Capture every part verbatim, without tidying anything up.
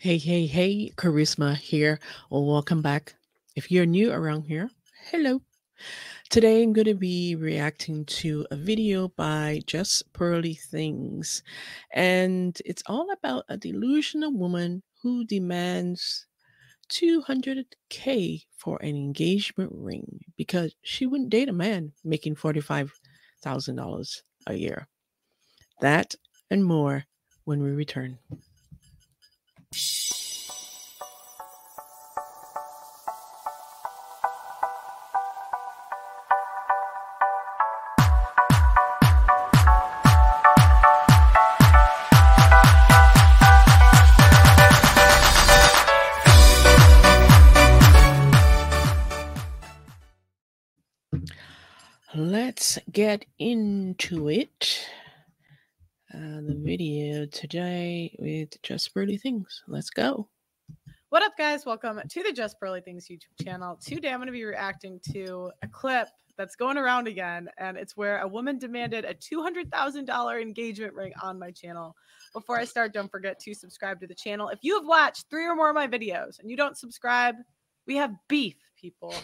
Hey, hey, hey, Charisma here. Well, welcome back. If you're new around here, hello. Today I'm going to be reacting to a video by Just Pearly Things. And it's all about a delusional woman who demands two hundred K for an engagement ring because she wouldn't date a man making forty-five thousand dollars a year. That and more when we return. Let's get into it. Uh, the video today with Just Pearly Things. Let's go. What up, guys? Welcome to the Just Pearly Things YouTube channel. Today, I'm going to be reacting to a clip that's going around again, and it's where a woman demanded a two hundred thousand dollars engagement ring on my channel. Before I start, don't forget to subscribe to the channel. If you have watched three or more of my videos and you don't subscribe, we have beef, people.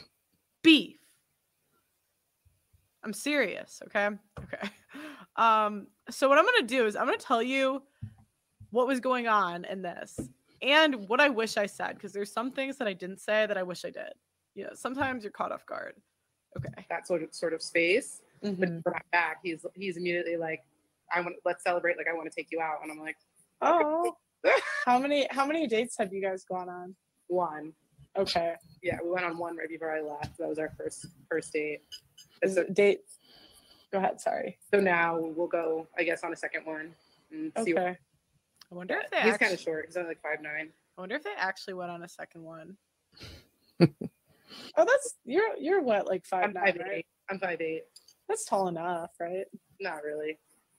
Beef. I'm serious, okay? Okay. Um, so what I'm going to do is I'm going to tell you what was going on in this and what I wish I said, because there's some things that I didn't say that I wish I did. You know, sometimes you're caught off guard. Okay. That sort of, sort of space. Mm-hmm. But from my back, he's, he's immediately like, I want, let's celebrate. Like, I want to take you out. And I'm like, oh, how many, how many dates have you guys gone on? One. Okay. Yeah. We went on one right before I left. That was our first, first date. So dates. Go ahead. Sorry. So now we'll go, I guess, on a second one and okay. See what... I wonder if they. He's actually... kind of short. He's only like five nine. I wonder if they actually went on a second one. Oh, that's you're you're what, like five I'm nine? Five, right? Eight. I'm five eight. That's tall enough, right? Not really.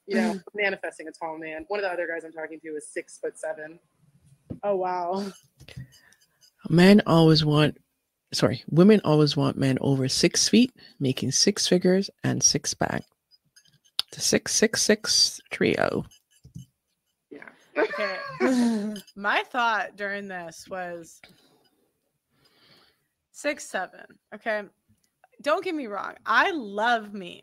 You know, manifesting a tall man. One of the other guys I'm talking to is six foot seven. Oh wow. Men always want. Sorry, women always want men over six feet, making six figures and six pack. The six six six trio. Yeah. Okay. My thought during this was six seven. Okay. Don't get me wrong. I love me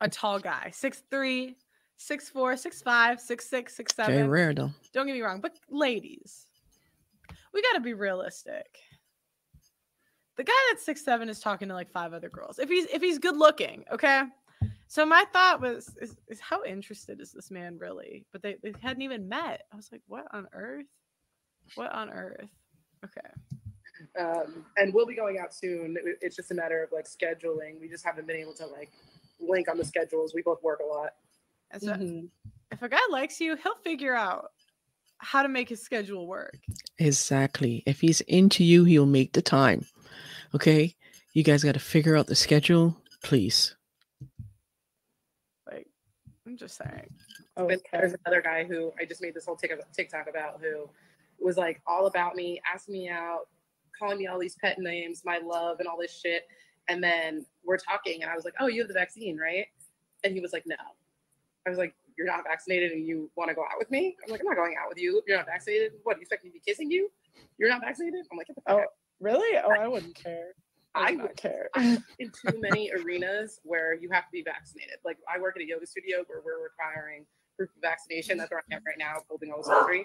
a tall guy. Six three, six four, six five, six six, six seven. Very rare though. Don't get me wrong, but ladies, we gotta be realistic. The guy that's six seven is talking to like five other girls. If he's if he's good looking, okay. So my thought was, is, is how interested is this man really? But they, they hadn't even met. I was like, what on earth? What on earth? Okay. Um, and we'll be going out soon. It, it's just a matter of like scheduling. We just haven't been able to like link on the schedules. We both work a lot. And so mm-hmm. If a guy likes you, he'll figure out how to make his schedule work. Exactly. If he's into you, he'll make the time. Okay, you guys got to figure out the schedule, please. Like, I'm just saying. Oh, okay. There's another guy who I just made this whole TikTok about, who was like all about me, asking me out, calling me all these pet names, my love, and all this shit. And then we're talking, and I was like, "Oh, you have the vaccine, right?" And he was like, "No." I was like, "You're not vaccinated, and you want to go out with me?" I'm like, "I'm not going out with you. You're not vaccinated. What, do you expect me to be kissing you? You're not vaccinated." I'm like, "Get the fuck out." Oh. Really? Oh, I wouldn't care. I, I wouldn't care. I'm in too many arenas where you have to be vaccinated. Like, I work at a yoga studio where we're requiring proof of vaccination. That's where I am right now, building all this country.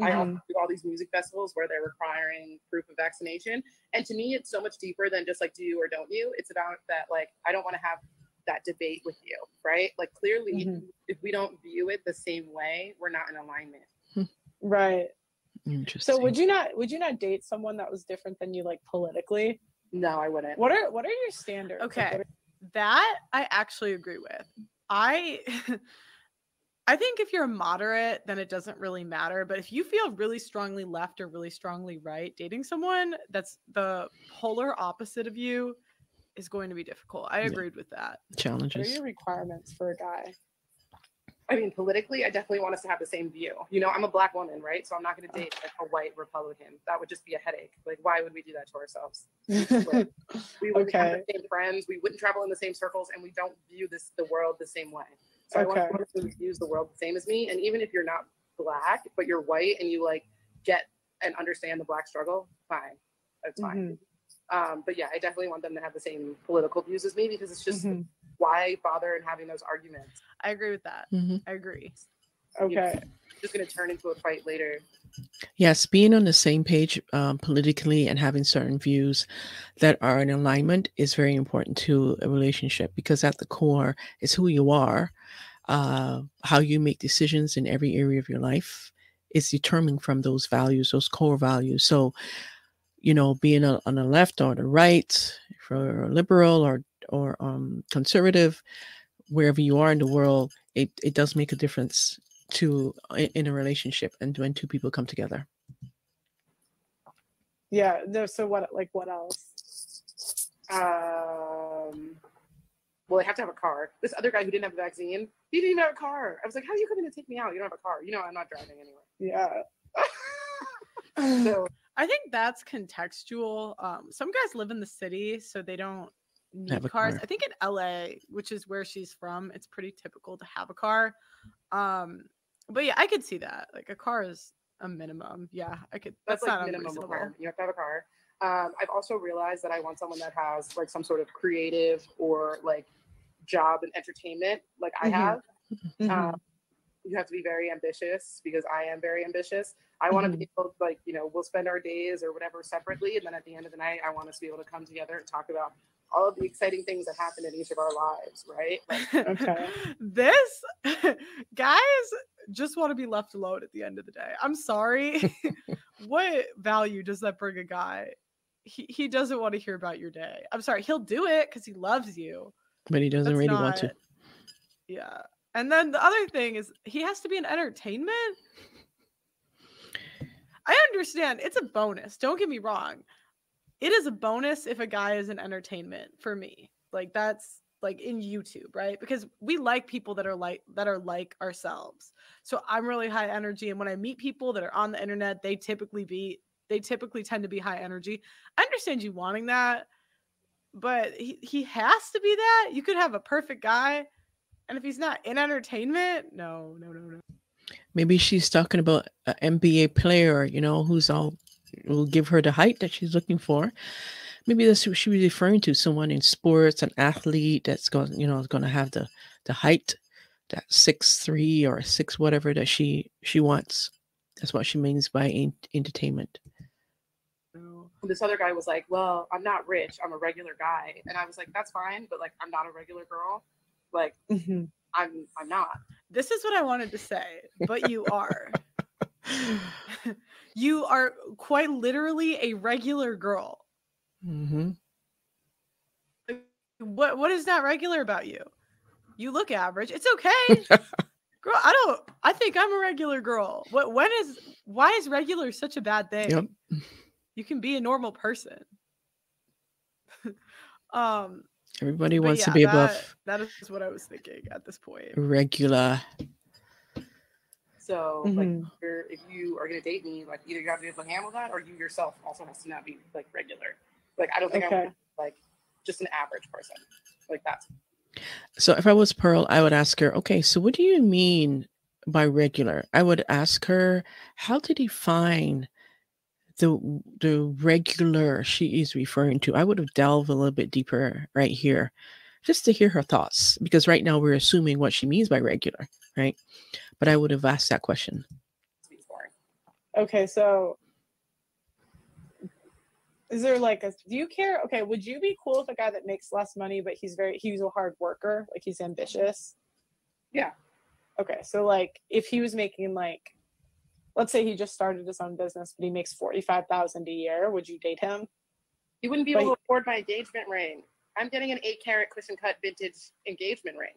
Mm-hmm. I also do all these music festivals where they're requiring proof of vaccination. And to me, it's so much deeper than just like, do you or don't you? It's about that, like, I don't want to have that debate with you, right? Like, clearly, mm-hmm. if we don't view it the same way, we're not in alignment. Right. Interesting. So would you not would you not date someone that was different than you, like, politically? No, I wouldn't. What are what are your standards? Okay, like, that I actually agree with. I I think if you're moderate, then it doesn't really matter. But if you feel really strongly left or really strongly right, dating someone that's the polar opposite of you is going to be difficult. I agreed yeah. with that. Challenges. What are your requirements for a guy? I mean, politically, I definitely want us to have the same view. You know, I'm a black woman, right? So I'm not going to date like a white Republican. That would just be a headache. Like, why would we do that to ourselves? Like, we wouldn't okay. have the same friends. We wouldn't travel in the same circles, and we don't view this the world the same way. So okay. I want someone who views the world the same as me. And even if you're not black, but you're white, and you like get and understand the Black struggle, fine, that's fine. Mm-hmm. Um, but yeah, I definitely want them to have the same political views as me, because it's just, mm-hmm. why bother in having those arguments? I agree with that. Mm-hmm. I agree. Okay. You know, just going to turn into a fight later. Yes, being on the same page um, politically and having certain views that are in alignment is very important to a relationship, because at the core is who you are, uh, how you make decisions in every area of your life is determined from those values, those core values. So, you know, being a, on the left or the right, if you're a liberal or or um, conservative, wherever you are in the world, it, it does make a difference to in a relationship and when two people come together. Yeah, no, so what, like what else? Um, well, I have to have a car. This other guy who didn't have a vaccine, he didn't even have a car. I was like, how are you coming to take me out? You don't have a car. You know, I'm not driving anyway. Yeah. So I think that's contextual. Um, some guys live in the city, so they don't need cars. I think in L A, which is where she's from, it's pretty typical to have a car. Um, but yeah, I could see that. Like a car is a minimum. Yeah, I could. That's, that's like not unreasonable. You have to have a car. Um, I've also realized that I want someone that has like some sort of creative or like job and entertainment, like I mm-hmm. have. Mm-hmm. Um, you have to be very ambitious, because I am very ambitious. I want to mm-hmm. be able to, like, you know, we'll spend our days or whatever separately, and then at the end of the night, I want us to be able to come together and talk about all of the exciting things that happen in each of our lives, right? Like, okay. This, guys just want to be left alone at the end of the day. I'm sorry. What value does that bring a guy? He he doesn't want to hear about your day. I'm sorry. He'll do it because he loves you. But he doesn't That's really not, want to. Yeah. And then the other thing is he has to be an entertainment. I understand. It's a bonus. Don't get me wrong. It is a bonus if a guy is an entertainment for me. Like that's like in YouTube, right? Because we like people that are like that are like ourselves. So I'm really high energy, and when I meet people that are on the internet, they typically be they typically tend to be high energy. I understand you wanting that, but he, he has to be that. You could have a perfect guy, and if he's not in entertainment, no, no, no, no. Maybe she's talking about an N B A player, you know, who's all will give her the height that she's looking for. Maybe that's what she was referring to, someone in sports, an athlete that's going, you know, is going to have the the height, that six three or six whatever that she she wants. That's what she means by in, entertainment. This other guy was like, well, I'm not rich, I'm a regular guy. And I was like, that's fine, but like I'm not a regular girl, like mm-hmm. I'm I'm not. This is what I wanted to say, but you are. You are quite literally a regular girl. Mm-hmm. What what is not regular about you? You look average. It's okay, girl. I don't. I think I'm a regular girl. What? When is? Why is regular such a bad thing? Yep. You can be a normal person. um. Everybody wants yeah, to be that, above. That is what I was thinking at this point. Regular. So, mm-hmm. like, you're, if you are going to date me, like, either you have to be able to handle that, or you yourself also has to not be, like, regular. Like, I don't think okay. I'm, like, just an average person. Like, that's. So, if I was Pearl, I would ask her, okay, so what do you mean by regular? I would ask her, how to define the the regular she is referring to? I would have delved a little bit deeper right here, just to hear her thoughts, because right now we're assuming what she means by regular, right? But I would have asked that question. Okay, so is there like a, do you care? Okay, would you be cool with a guy that makes less money, but he's very, he's a hard worker, like he's ambitious? Yeah. Okay, so like if he was making like, let's say he just started his own business, but he makes forty-five thousand a year, would you date him? He wouldn't be but able to afford my engagement ring. I'm getting an eight carat cushion cut vintage engagement ring.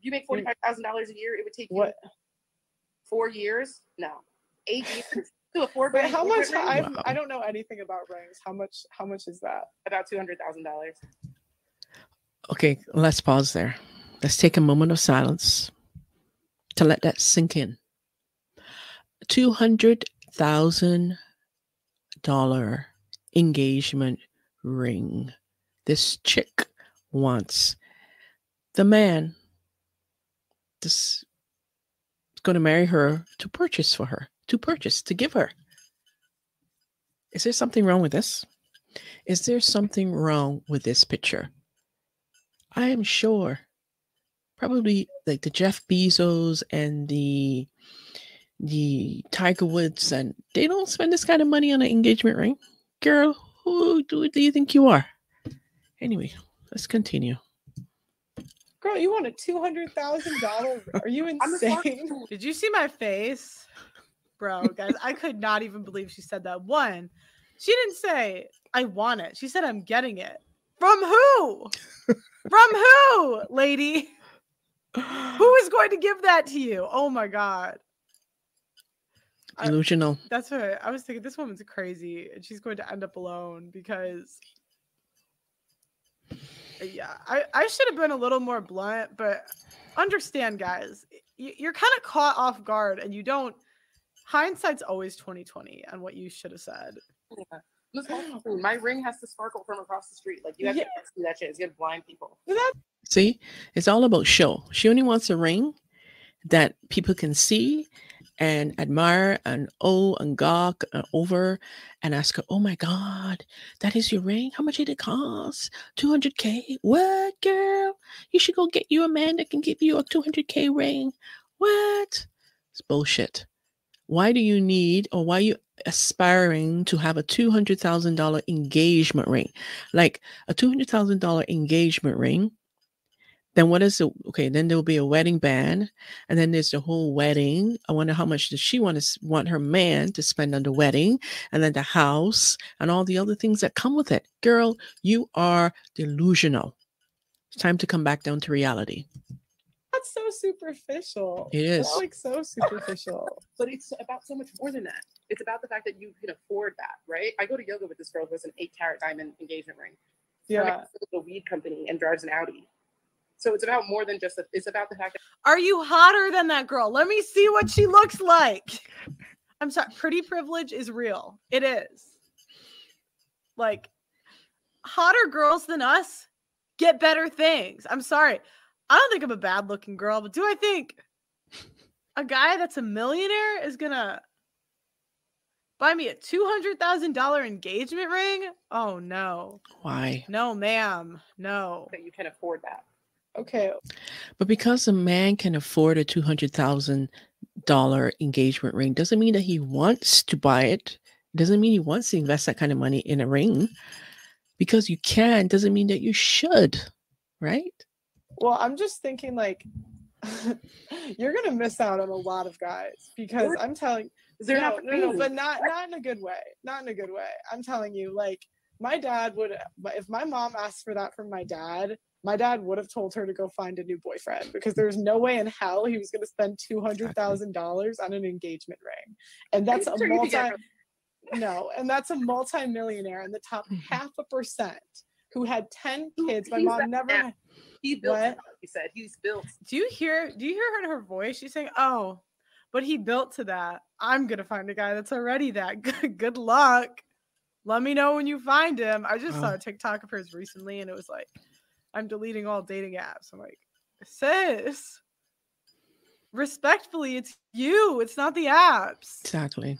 If you make forty-five thousand dollars a year, it would take you what? four years? No. Eight years to afford but how much? I've, wow. I don't know anything about rings. How much How much is that? About two hundred thousand dollars. Okay, let's pause there. Let's take a moment of silence to let that sink in. two hundred thousand dollars engagement ring. This chick wants. The man this is going to marry her to purchase for her, to purchase, to give her. is there something wrong with this? Is there something wrong with this picture? I am sure probably like the Jeff Bezos and the the Tiger Woods, and they don't spend this kind of money on an engagement ring. Girl, who do, do you think you are? Anyway, let's continue. Girl, you want a two hundred thousand dollars? Are you insane? Did you see my face? Bro, guys, I could not even believe she said that. One, she didn't say, I want it. She said, I'm getting it. From who? From who, lady? Who is going to give that to you? Oh, my God. Delusional. I, that's right. I was thinking, this woman's crazy, and she's going to end up alone because... Yeah, I, I should have been a little more blunt, but understand, guys, you're kind of caught off guard, and you don't. Hindsight's always twenty twenty on what you should have said. Yeah. My ring has to sparkle from across the street. Like, you have yeah. to see that shit. It's gonna blind people. See, it's all about show. She only wants a ring that people can see and admire and oh and gawk and over and ask her, oh my God, that is your ring? How much did it cost? two hundred K? What, girl? You should go get you a man that can give you a two hundred K ring. What? It's bullshit. Why do you need, or why are you aspiring to have a two hundred thousand dollars engagement ring? Like a two hundred thousand dollars engagement ring, then what is the, okay, then there'll be a wedding band, and then there's the whole wedding. I wonder how much does she want to want her man to spend on the wedding, and then the house and all the other things that come with it. Girl, you are delusional. It's time to come back down to reality. That's so superficial. It is. It's like so superficial. But it's about so much more than that. It's about the fact that you can afford that, right? I go to yoga with this girl who has an eight carat diamond engagement ring. Yeah. From a weed company and drives an Audi. So it's about more than just, a, it's about the fact that. Are you hotter than that girl? Let me see what she looks like. I'm sorry. Pretty privilege is real. It is. Like, hotter girls than us get better things. I'm sorry. I don't think I'm a bad looking girl, but do I think a guy that's a millionaire is going to buy me a two hundred thousand dollars engagement ring? Oh no. Why? No, ma'am. No. That you can afford that. Okay. But because a man can afford a two hundred thousand dollars engagement ring doesn't mean that he wants to buy it. Doesn't mean he wants to invest that kind of money in a ring. Because you can doesn't mean that you should, right? Well, I'm just thinking, like, you're going to miss out on a lot of guys because We're, I'm telling you, no, no, no, but not, not in a good way, not in a good way. I'm telling you, like, my dad would, if my mom asked for that from my dad, my dad would have told her to go find a new boyfriend because there's no way in hell he was going to spend two hundred thousand dollars on an engagement ring. And that's a multi, no, and that's a multi-millionaire in the top half a percent who had ten kids. My mom never... He built what? It up, he said. He's built. Do you hear do you hear her in her voice? She's saying, oh, but he built to that. I'm gonna find a guy that's already that. Good good luck. Let me know when you find him. I just oh. saw a TikTok of hers recently and it was like, I'm deleting all dating apps. I'm like, sis, respectfully, it's you, it's not the apps. Exactly.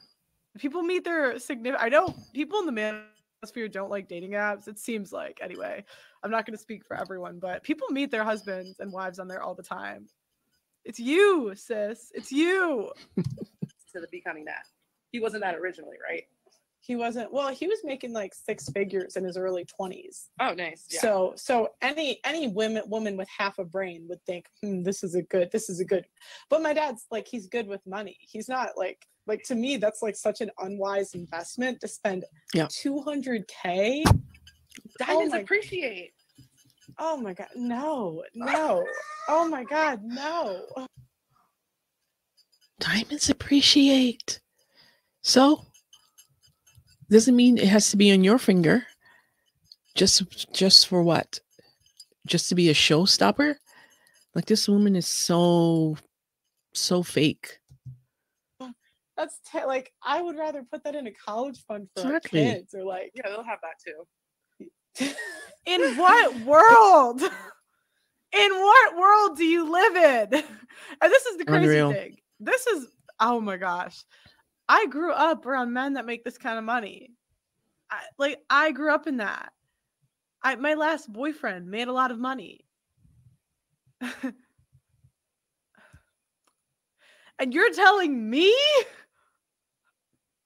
People meet their significant I know people in the man atmosphere don't like dating apps, it seems like anyway. I'm not going to speak for everyone, but people meet their husbands and wives on there all the time. It's you, sis. It's you. To the becoming that. He wasn't that originally, right? He wasn't. Well, he was making like six figures in his early twenties. Oh, nice. Yeah. So, so any any women woman with half a brain would think, hmm, this is a good. This is a good. But my dad's like, he's good with money. He's not like like to me. That's like such an unwise investment to spend. Yeah. two hundred K. Diamonds oh appreciate. Oh my God. No, no. Oh my God. No. Diamonds appreciate. So doesn't mean it has to be on your finger. Just, just for what? Just to be a showstopper? Like, this woman is so, so fake. That's t- like, I would rather put that in a college fund for exactly. our kids or like, yeah, they'll have that too. In what world? In what world do you live in? And this is the crazy Unreal. Thing. This is, oh my gosh. I grew up around men that make this kind of money. I, like I grew up in that. I, my last boyfriend made a lot of money. And you're telling me?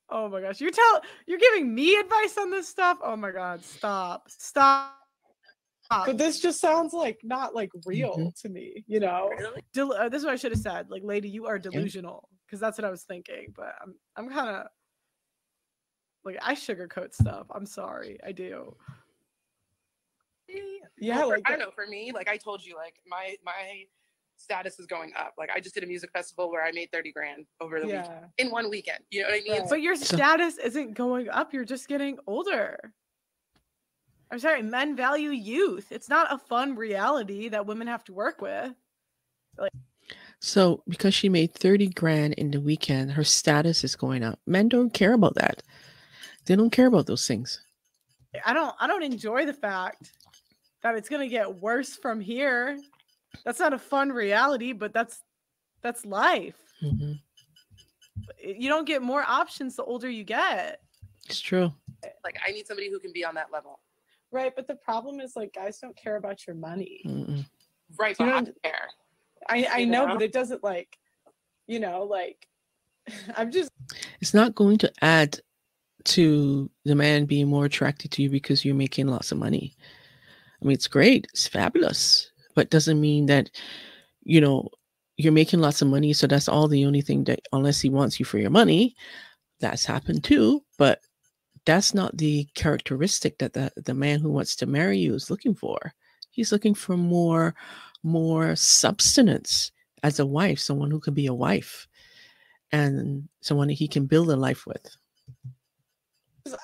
Oh my gosh, you're tell you're giving me advice on this stuff? Oh my God, stop. Stop. stop. But this just sounds like not like real mm-hmm. to me, you know. Really? Del uh, this is what I should have said. Like, lady, you are delusional, because that's what I was thinking, but I'm I'm kind of like, I sugarcoat stuff. I'm sorry. I do. Yeah, like, I don't know, for me, like I told you, like my my status is going up. Like I just did a music festival where I made thirty grand over the yeah. weekend, in one weekend. You know what I mean? Right. But your status isn't going up. You're just getting older. I'm sorry, men value youth. It's not a fun reality that women have to work with. Like, so because she made thirty grand in the weekend, her status is going up. Men don't care about that. They don't care about those things. I don't I don't enjoy the fact that it's gonna get worse from here. That's not a fun reality, but that's that's life. Mm-hmm. You don't get more options the older you get. It's true. Like, I need somebody who can be on that level. Right, but the problem is, like, guys don't care about your money. Mm-mm. Right, you don't care. I, I you know, know, but it doesn't, like, you know, like, I'm just... It's not going to add to the man being more attracted to you because you're making lots of money. I mean, it's great. It's fabulous. But doesn't mean that, you know, you're making lots of money, so that's all the only thing that, unless he wants you for your money, that's happened too. But that's not the characteristic that the, the man who wants to marry you is looking for. He's looking for more, more substance as a wife, someone who can be a wife and someone that he can build a life with.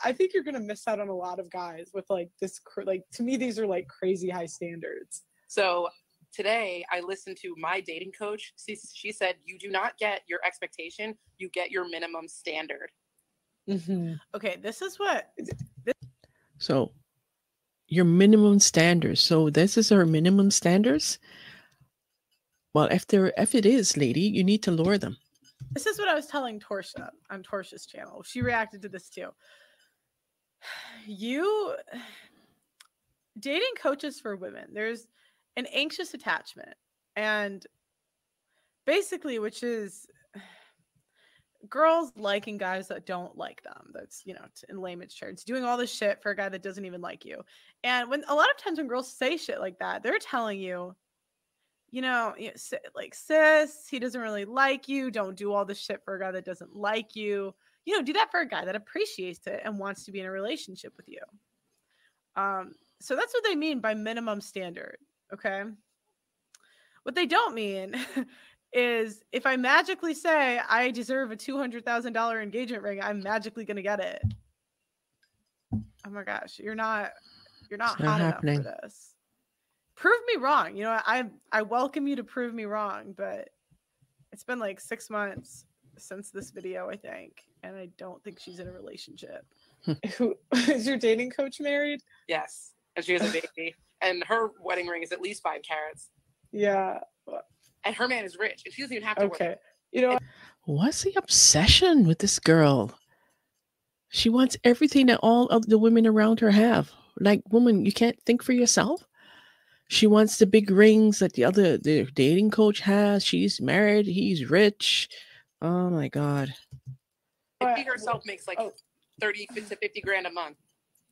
I think you're going to miss out on a lot of guys with like this, like, to me, these are like crazy high standards. So today I listened to my dating coach. She, she said, you do not get your expectation. You get your minimum standard. Mm-hmm. Okay. This is what. This so your minimum standards. So this is our minimum standards. Well, if, there, if it is, lady, you need to lower them. This is what I was telling Torsha on Torsha's channel. She reacted to this too. You dating coaches for women. There's an anxious attachment, and basically, which is girls liking guys that don't like them. That's, you know, in layman's terms, doing all this shit for a guy that doesn't even like you. And when a lot of times when girls say shit like that, they're telling you, you know, like, sis, he doesn't really like you. Don't do all this shit for a guy that doesn't like you. You know, do that for a guy that appreciates it and wants to be in a relationship with you. Um, so that's what they mean by minimum standard. Okay. What they don't mean is if I magically say I deserve a two hundred thousand dollar engagement ring, I'm magically going to get it. Oh my gosh. You're not, you're not, not hot happening. enough for this. Prove me wrong. You know, I, I welcome you to prove me wrong, but it's been like six months since this video, I think. And I don't think she's in a relationship. Is your dating coach married? Yes. And she has a baby. And her wedding ring is at least five carats. Yeah. And her man is rich. And she doesn't even have to okay. work. You know, what's the obsession with this girl? She wants everything that all of the women around her have. Like, woman, you can't think for yourself. She wants the big rings that the other the dating coach has. She's married. He's rich. Oh, my God. And she herself makes like oh. thirty to fifty grand a month.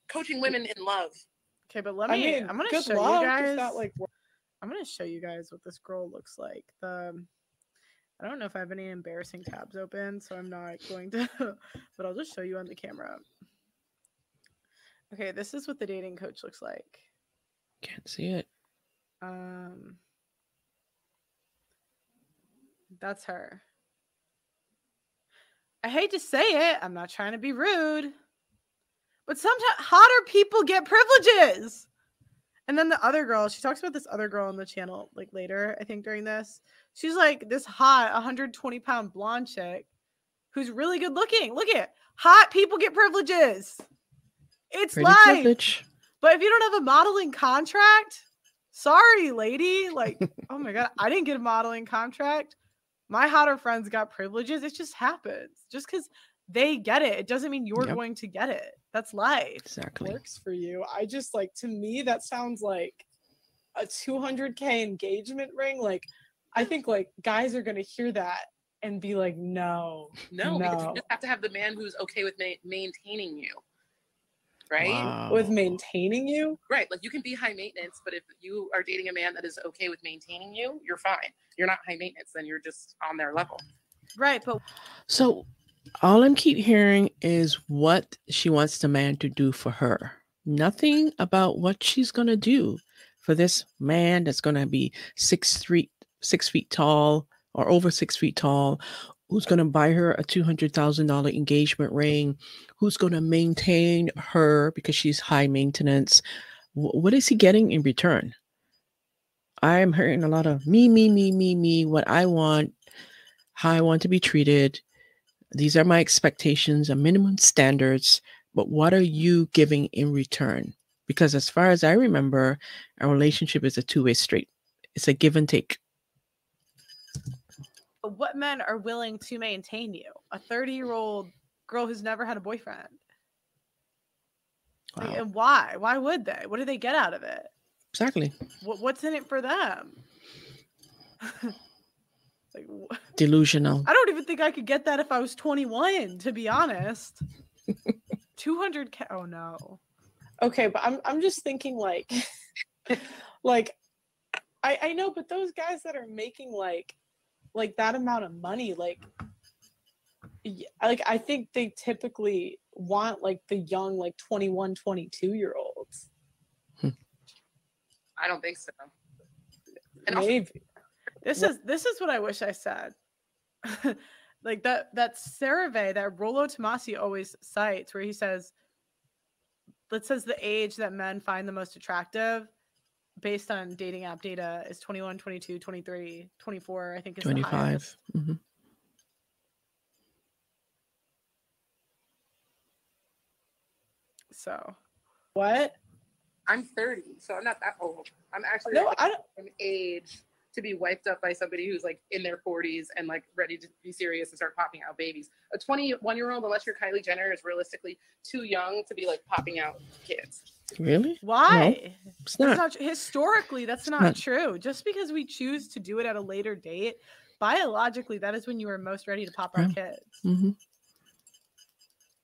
Coaching women in love. Okay, but let me, I mean, I'm going to show luck, you guys, that, like, I'm going to show you guys what this girl looks like. The, I don't know if I have any embarrassing tabs open, so I'm not going to, but I'll just show you on the camera. Okay, this is what the dating coach looks like. Can't see it. Um, that's her. I hate to say it. I'm not trying to be rude. But sometimes hotter people get privileges. And then the other girl, she talks about this other girl on the channel, like, later, I think, during this. She's like this hot one hundred twenty pound blonde chick who's really good looking. Look at hot people get privileges. It's Pretty life. Privilege. But if you don't have a modeling contract, sorry, lady. Like, oh my God, I didn't get a modeling contract. My hotter friends got privileges. It just happens. Just because they get it. It doesn't mean you're yep. going to get it. That's life. Exactly. It works for you. I just like, to me, that sounds like a two hundred K engagement ring. Like, I think like guys are going to hear that and be like, no, no, no. Because you just have to have the man who's okay with ma- maintaining you. Right? Wow. With maintaining you? Right. Like, you can be high maintenance, but if you are dating a man that is okay with maintaining you, you're fine. You're not high maintenance, then you're just on their level. Right. But so all I'm keep hearing is what she wants the man to do for her. Nothing about what she's going to do for this man that's going to be six, three, six feet tall or over six feet tall, who's going to buy her a two hundred thousand dollars engagement ring, who's going to maintain her because she's high maintenance. W- what is he getting in return? I'm hearing a lot of me, me, me, me, me, what I want, how I want to be treated. These are my expectations, a minimum standards, but what are you giving in return? Because as far as I remember, our relationship is a two-way street. It's a give and take. What men are willing to maintain you? A thirty-year-old girl who's never had a boyfriend. Wow. Like, and why? Why would they? What do they get out of it? Exactly. What, what's in it for them? Like, wh- Delusional. I don't even think I could get that if I was twenty-one, to be honest. two hundred K. Oh, no. Okay, but I'm I'm just thinking, like, like, I, I know, but those guys that are making, like, like that amount of money, like, like I think they typically want like the young, like twenty-one, twenty-two year olds. I don't think so. And maybe also, this what? is this is what I wish I said. Like that that survey that Rollo Tomassi always cites, where he says, "That says the age that men find the most attractive." Based on dating app data is twenty-one, twenty-two, twenty-three, twenty-four, I think is twenty-five. The highest. Mm-hmm. So what? I'm thirty, so I'm not that old. I'm actually no, like I don't... an age to be wiped up by somebody who's like in their forties and like ready to be serious and start popping out babies. A twenty-one year old, unless you're Kylie Jenner, is realistically too young to be like popping out kids. Really? Why? No, it's not. That's not. Historically, that's not, not true. Just because we choose to do it at a later date, biologically, that is when you are most ready to pop yeah. our kids. Mm-hmm.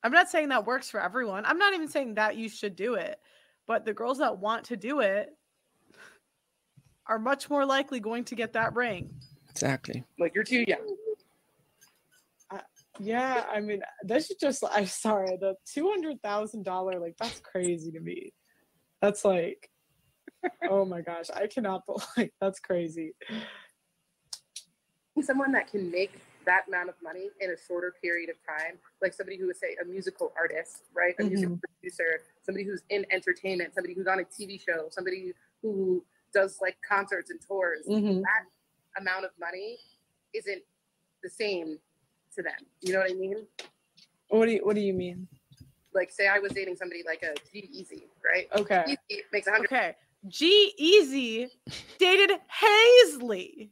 I'm not saying that works for everyone. I'm not even saying that you should do it. But the girls that want to do it are much more likely going to get that ring. Exactly. Like, you're too young. Uh, yeah, I mean, that's just, I'm sorry, the two hundred thousand dollars, like, that's crazy to me. That's like, oh my gosh, I cannot, like, that's crazy. Someone that can make that amount of money in a shorter period of time, like somebody who is, say, a musical artist, right? A mm-hmm. musical producer, somebody who's in entertainment, somebody who's on a T V show, somebody who does like concerts and tours, mm-hmm. that amount of money isn't the same to them. You know what I mean? What do you, what do you mean? Like, say I was dating somebody like a G-Eazy, right? Okay. G-Eazy makes one hundred. Okay. G-Eazy dated Halsey.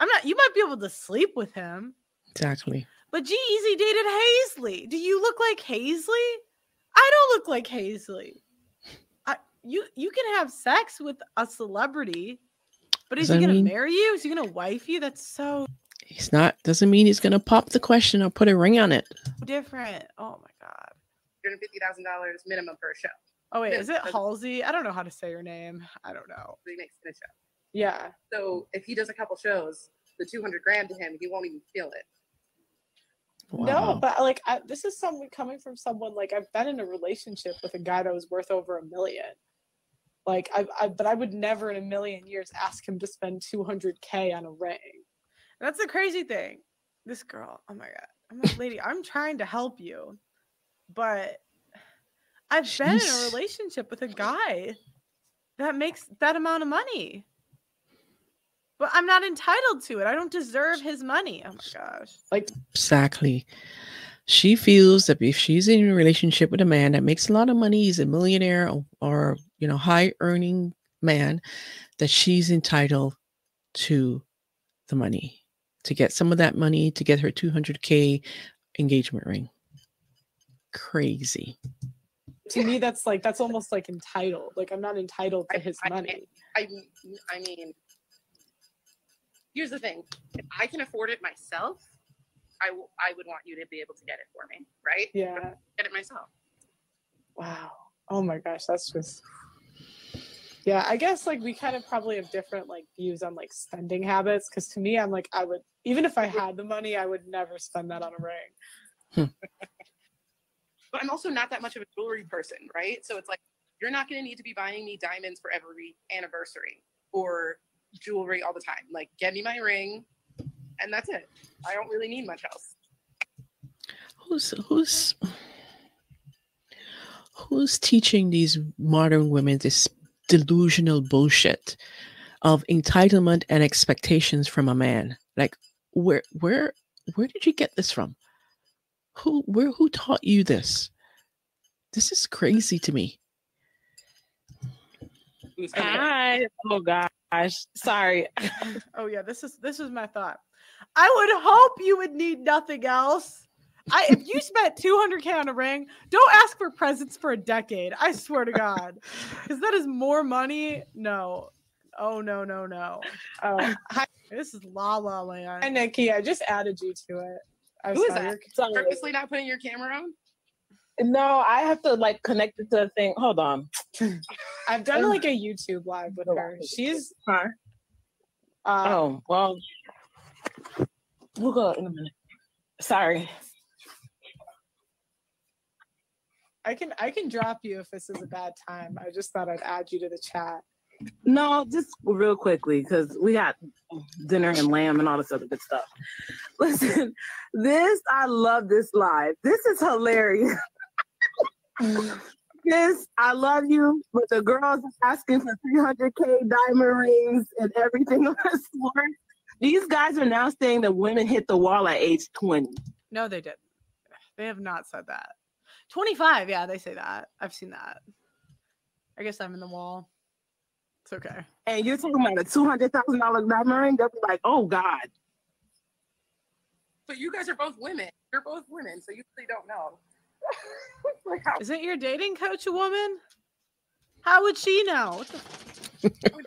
I'm not, you might be able to sleep with him. Exactly. But G-Eazy dated Halsey. Do you look like Halsey? I don't look like Halsey. You you can have sex with a celebrity, but is doesn't he going to marry you? Is he going to wife you? That's so... He's not... Doesn't mean he's going to pop the question or put a ring on it. Different. Oh, my God. one hundred fifty thousand dollars minimum for a show. Oh, wait. No, is it Halsey? I don't know how to say her name. I don't know. He makes it a show. Yeah. So if he does a couple shows, the two hundred grand to him, he won't even feel it. Wow. No, but like I, this is someone coming from someone like I've been in a relationship with a guy that was worth over a million. Like, I, I, but I would never in a million years ask him to spend two hundred K on a ring. That's the crazy thing. This girl, oh my God. I'm like, lady, I'm trying to help you, but I've Jeez. been in a relationship with a guy that makes that amount of money. But I'm not entitled to it. I don't deserve his money. Oh, my gosh. Like, exactly. She feels that if she's in a relationship with a man that makes a lot of money, he's a millionaire or, or you know, high earning man, that she's entitled to the money, to get some of that money, to get her two hundred K engagement ring. Crazy. To me, that's like, that's almost like entitled. Like, I'm not entitled to his I, money. I, I, I mean, here's the thing. If I can afford it myself, I, w- I would want you to be able to get it for me, right? Yeah. Get it myself. Wow. Oh my gosh, that's just... Yeah, I guess like we kind of probably have different like views on like spending habits, because to me, I'm like, I would, even if I had the money, I would never spend that on a ring. Hmm. But I'm also not that much of a jewelry person, right? So it's like, you're not going to need to be buying me diamonds for every anniversary or jewelry all the time. Like, get me my ring and that's it. I don't really need much else. Who's, who's, who's teaching these modern women this delusional bullshit of entitlement and expectations from a man? Like, where, where, where did you get this from? Who, where, who taught you this? This is crazy to me. I, oh gosh, sorry. Oh yeah, this is this is my thought. I would hope you would need nothing else. I, if you spent two hundred K on a ring, don't ask for presents for a decade. I swear to God, because that is more money. No. Oh, no, no, no. Oh, hi. This is La La Land. Hi, Nikki. I just added you to it. I'm Who sorry. Is that? Purposely not putting your camera on? No, I have to like connect it to a thing. Hold on. I've done like a YouTube live with her. She's. Huh? Uh, oh, well. We'll go in a minute. Sorry. I can I can drop you if this is a bad time. I just thought I'd add you to the chat. No, just real quickly, because we got dinner and lamb and all this other good stuff. Listen, this, I love this live. This is hilarious. This, I love you, but the girls asking for three hundred K diamond rings and everything of the sort. These guys are now saying that women hit the wall at age twenty. No, they didn't. They have not said that. twenty-five, yeah, they say that. I've seen that. I guess I'm in the wall. It's okay. And you're talking about a two hundred thousand dollars diamond ring? That's like, oh, God. But you guys are both women. You're both women, so you really don't know. Like, how- Isn't your dating coach a woman? How would she know?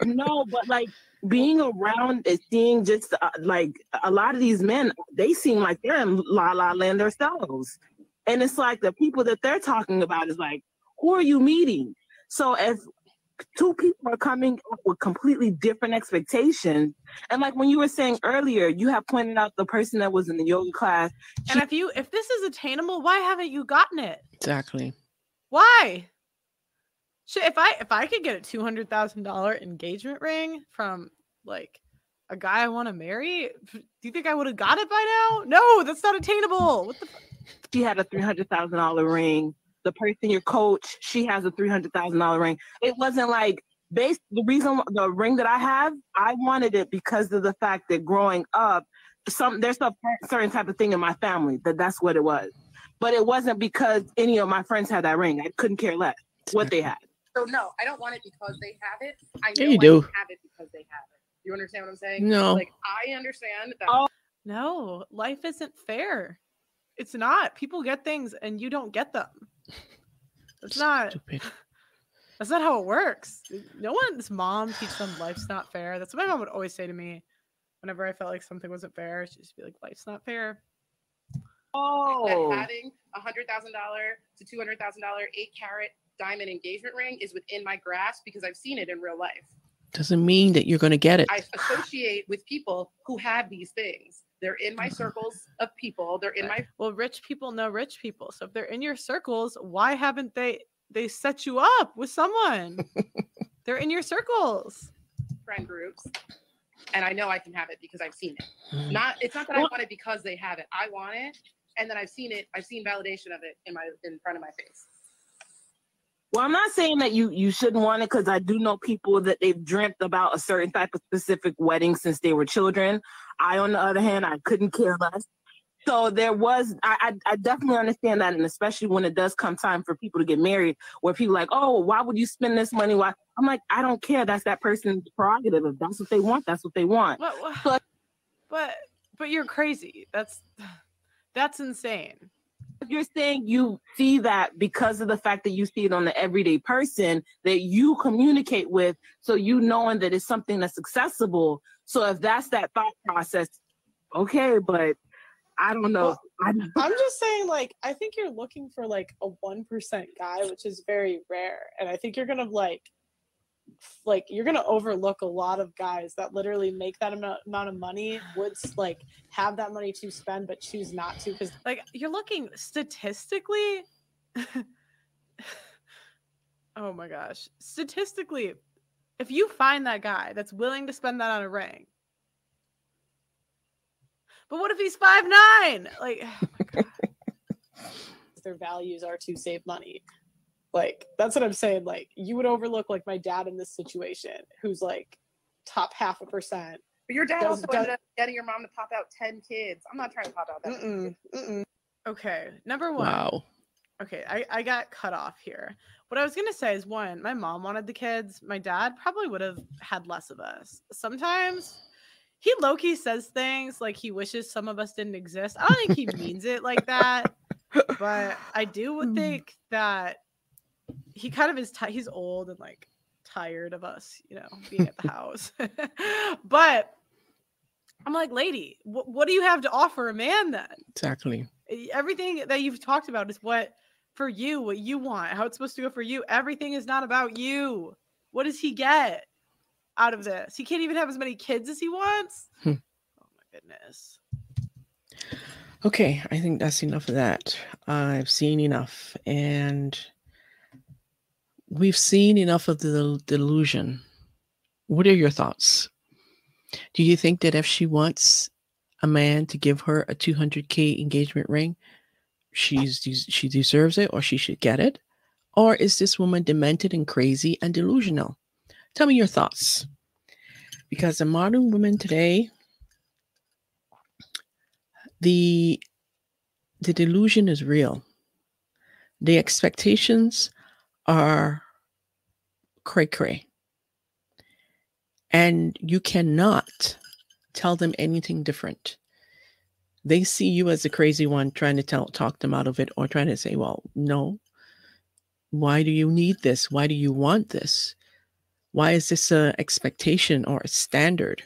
No, but like being around and seeing just uh, like a lot of these men, they seem like they're in La La Land themselves. And it's like the people that they're talking about is like, who are you meeting? So if two people are coming up with completely different expectations, and like when you were saying earlier, you have pointed out the person that was in the yoga class. She- and if you if this is attainable, why haven't you gotten it? Exactly. Why? Shit, if I if I could get a two hundred thousand dollar engagement ring from like a guy I want to marry, do you think I would have got it by now? No, that's not attainable. What the fuck? She had a three hundred thousand dollars ring. The person, your coach, she has a three hundred thousand dollars ring. It wasn't like, based, the reason, the ring that I have, I wanted it because of the fact that growing up, some there's a certain type of thing in my family that that's what it was. But it wasn't because any of my friends had that ring. I couldn't care less what they had. So no, I don't want it because they have it. I know yeah, you do. I have it because they have it. You understand what I'm saying? No. Like, I understand that. Oh. No, life isn't fair. It's not. People get things and you don't get them. That's not stupid. That's not how it works. No one's mom teaches them life's not fair. That's what my mom would always say to me whenever I felt like something wasn't fair. She'd just be like, life's not fair. Oh. Having a one hundred thousand dollars to two hundred thousand dollars eight-carat diamond engagement ring is within my grasp because I've seen it in real life. Doesn't mean that you're going to get it. I associate with people who have these things. They're in my circles of people. They're in my... Well, rich people know rich people. So if they're in your circles, why haven't they they set you up with someone? They're in your circles. Friend groups. And I know I can have it because I've seen it. Not It's not that well, I want it because they have it. I want it. And then I've seen it. I've seen validation of it in my in front of my face. Well, I'm not saying that you, you shouldn't want it because I do know people that they've dreamt about a certain type of specific wedding since they were children. I, on the other hand, I couldn't care less. So there was, I, I, I definitely understand that. And especially when it does come time for people to get married, where people are like, oh, why would you spend this money? Why? I'm like, I don't care. That's that person's prerogative. If that's what they want, that's what they want. But, but, but you're crazy. That's That's insane. If you're saying you see that because of the fact that you see it on the everyday person that you communicate with, so you knowing that it's something that's accessible. So if that's that thought process, okay, but I don't know. Well, I'm, I'm just saying, like, I think you're looking for like a one percent guy, which is very rare. And I think you're going to like, like you're going to overlook a lot of guys that literally make that amount, amount of money, would like have that money to spend, but choose not to. Cause like you're looking statistically, oh my gosh, statistically, if you find that guy that's willing to spend that on a ring, but what if he's five nine? Like, oh my God. Their values are to save money. Like, that's what I'm saying. Like, you would overlook, like, my dad in this situation, who's, like, top half a percent. But your dad does, also does, ended up getting your mom to pop out ten kids. I'm not trying to pop out that mm-mm, mm-mm. Okay, number one. Wow. Okay, I, I got cut off here. What I was going to say is, one, my mom wanted the kids. My dad probably would have had less of us. Sometimes... he low-key says things like he wishes some of us didn't exist. I don't think he means it like that, but I do think that he kind of is, t- he's old and like tired of us, you know, being at the house. But I'm like, lady, wh- what do you have to offer a man then? Exactly. Everything that you've talked about is what, for you, what you want, how it's supposed to go for you. Everything is not about you. What does he get out of this? He can't even have as many kids as he wants. Hmm. Oh my goodness. Okay, I think that's enough of that. I've seen enough, and we've seen enough of the delusion. What are your thoughts? Do you think that if she wants a man to give her a two hundred thousand engagement ring, she's she deserves it, or she should get it? Or is this woman demented and crazy and delusional? Tell me your thoughts, because the modern women today, the, the delusion is real. The expectations are cray-cray, and you cannot tell them anything different. They see you as the crazy one trying to tell, talk them out of it, or trying to say, well, no, why do you need this? Why do you want this? Why is this an expectation or a standard?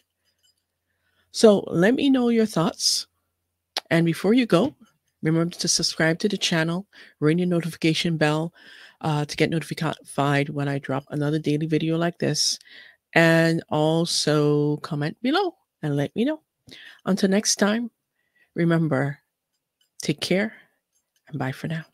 So let me know your thoughts. And before you go, remember to subscribe to the channel, ring your notification bell uh, to get notified when I drop another daily video like this. And also comment below and let me know. Until next time, remember, take care and bye for now.